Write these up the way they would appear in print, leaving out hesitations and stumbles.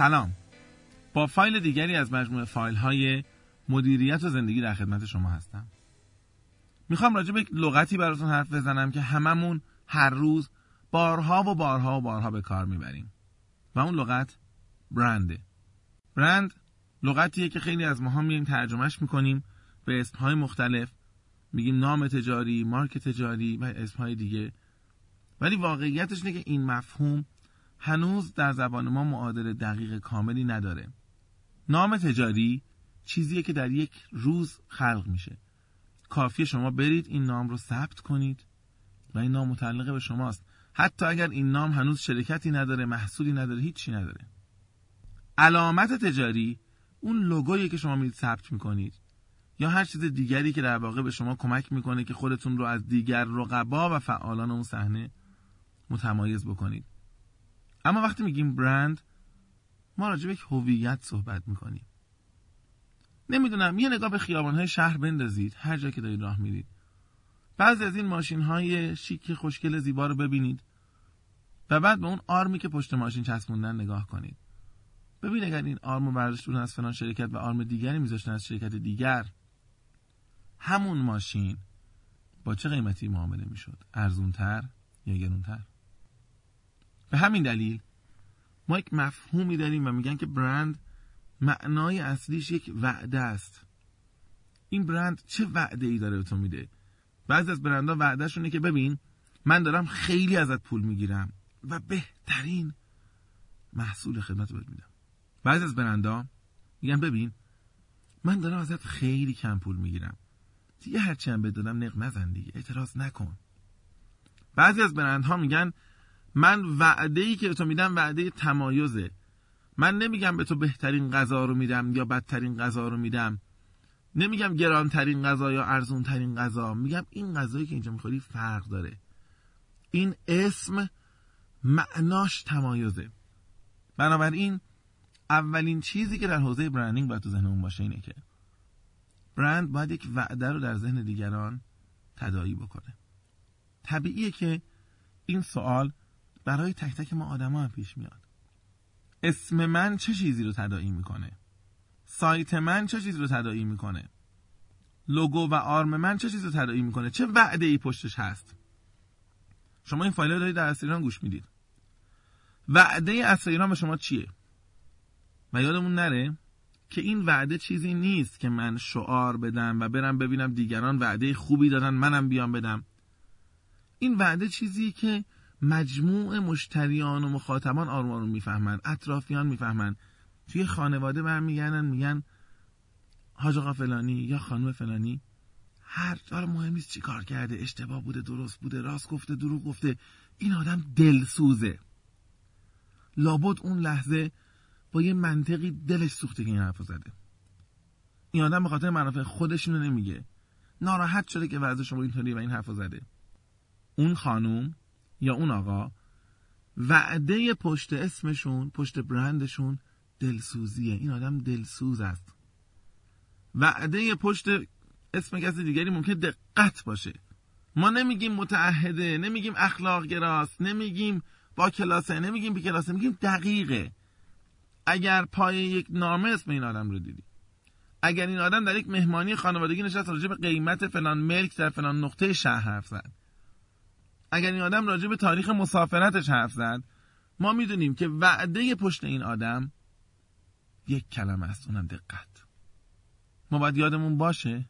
سلام، با فایل دیگری از مجموعه فایل‌های مدیریت و زندگی در خدمت شما هستم. میخوام راجع به یک لغتی براتون حرف بزنم که هممون هر روز بارها به کار میبریم و اون لغت برنده. برند لغتیه که خیلی از ماها میایم ترجمهش میکنیم به اسمهای مختلف، میگیم نام تجاری، مارک تجاری و اسمهای دیگه، ولی واقعیتش اینه که این مفهوم هنوز در زبان ما معادل دقیق کاملی نداره. نام تجاری چیزیه که در یک روز خلق میشه. کافیه شما برید این نام رو ثبت کنید و این نام متعلق به شماست، حتی اگر این نام هنوز شرکتی نداره، محصولی نداره، هیچی نداره. علامت تجاری اون لوگویی که شما میرید ثبت میکنید یا هر چیز دیگری که در واقع به شما کمک میکنه که خودتون رو از دیگر رقبا و فعالان اون صحنه متمایز بکنید. اما وقتی میگیم برند، ما راجع به یک هویت صحبت میکنیم. نمیدونم، یه نگاه به خیابان‌های شهر بندازید، هر جا که دارید راه میرید. بعضی از این ماشین‌های شیک خوشگل زیبا رو ببینید و بعد به اون آرمی که پشت ماشین چسبوندن نگاه کنید. ببین اگر این آرمو برداشتون از فلان شرکت و آرم دیگری میذاشتن از شرکت دیگر، همون ماشین با چه قیمتی معامله میشد؟ ارزون‌تر یا گرون‌تر؟ به همین دلیل ما یک مفهومی داریم و میگن که برند معنای اصلیش یک وعده است. این برند چه وعده ای داره به تو میده؟ بعضی از برندها وعدهشونه که ببین من دارم خیلی ازت پول میگیرم و بهترین محصول خدمت رو بهت میدم. بعضی از برندها میگن ببین من دارم ازت خیلی کم پول میگیرم، دیگه هرچی هم بهت دادم نق نزن دیگه، اعتراض نکن. بعضی از برندها میگن من وعده‌ای که به تو میدم وعده تمایزه، من نمیگم به تو بهترین غذا رو میدم یا بدترین غذا رو میدم، نمیگم گرانترین غذا یا ارزونترین غذا، میگم این غذایی که اینجا میخوری فرق داره. این اسم معناش تمایزه. بنابراین اولین چیزی که در حوزه برندینگ باید تو ذهنمون باشه اینه که برند باید یک وعده رو در ذهن دیگران تداعی بکنه. طبیعیه که این سوال برای تک تک ما آدما پیش میاد. اسم من چه چیزی رو تداعی میکنه؟ سایت من چه چیزی رو تداعی میکنه؟ لوگو و آرم من چه چیزی رو تداعی میکنه؟ چه وعده ای پشتش هست؟ شما این فایل رو دارید در اثر ایران گوش میدید. وعده اثر ایران به شما چیه؟ و یادمون نره که این وعده چیزی نیست که من شعار بدم و برم ببینم دیگران وعده خوبی دادن منم بیام بدم. این وعده چیزی که مجموع مشتریان و مخاطبان آروم آروم میفهمن، اطرافیان میفهمن، توی خانواده برمیگردن میگن حاج آقا فلانی یا خانم فلانی هر جا مهم نیست چی کار کرده، اشتباه بوده، درست بوده، راست گفته، دروغ گفته، این آدم دلسوزه. لابد اون لحظه با یه منطقی دلش سوخته که این حرفو زده. این آدم به خاطر منافع خودش اینو نمیگه، ناراحت شده که وضع شما اینطوریه و این حرفو زده. اون خانم یا اون آقا وعده پشت اسمشون، پشت برندشون دلسوزیه، این آدم دلسوز است. وعده پشت اسم کسی دیگری ممکنه دقت باشه. ما نمیگیم متعهده، نمیگیم اخلاق گراست، نمیگیم با کلاسه، نمیگیم بی کلاسه، میگیم دقیقه. اگر پای یک نامه اسم این آدم رو دیدی، اگر این آدم در یک مهمانی خانوادگی نشست راجع به قیمت فلان ملک در فلان نقطه شهر حرف زد، اگر این آدم راجع به تاریخ مسافرتش حرف زد، ما میدونیم که وعده پشت این آدم یک کلمه است، اونم دقت. ما باید یادمون باشه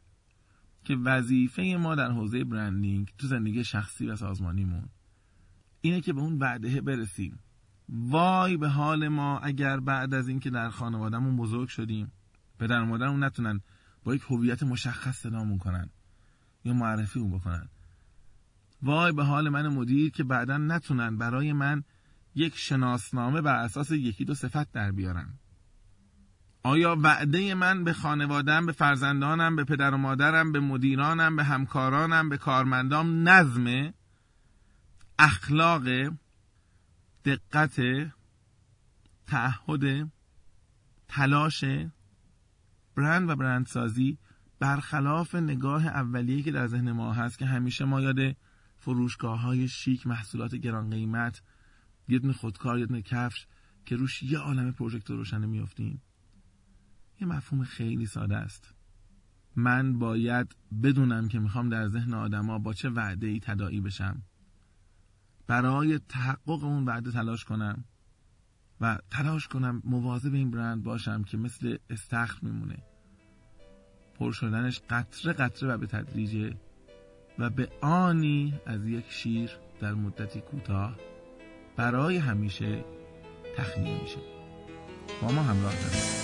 که وظیفه ما در حوزه برندینگ تو زندگی شخصی و سازمانیمون اینه که به اون وعده برسیم. وای به حال ما اگر بعد از این که در خانوادهمون بزرگ شدیم، پدر و مادرمون نتونن با یک هویت مشخص صدامون کنن یا معرفیمون بکنن. وای به حال من مدیر که بعداً نتونن برای من یک شناسنامه بر اساس یکی دو صفت در بیارن. آیا وعده من به خانواده‌ام، به فرزندانم، به پدر و مادرم، به مدیرانم، به همکارانم، به کارمندام نظم، اخلاق، دقت، تعهد، تلاش؟ برند و برندسازی برخلاف نگاه اولیه‌ای که در ذهن ما هست که همیشه ما یاد فروشگاه‌های شیک، محصولات گران قیمت، یه دونه خودکار، یه دونه کفش، که روش یه عالمه پروژکتور روشنه میافتیم. یه مفهوم خیلی ساده است. من باید بدونم که میخوام در ذهن آدما با چه وعده‌ای تداعی بشم، برای تحقق اون وعده تلاش کنم و تلاش کنم مواظب این برند باشم که مثل استخر میمونه، پر شدنش قطره قطره و به تدریج و به آنی از یک شیر در مدتی کوتاه برای همیشه تخلیه میشه. با ما همراه باشید.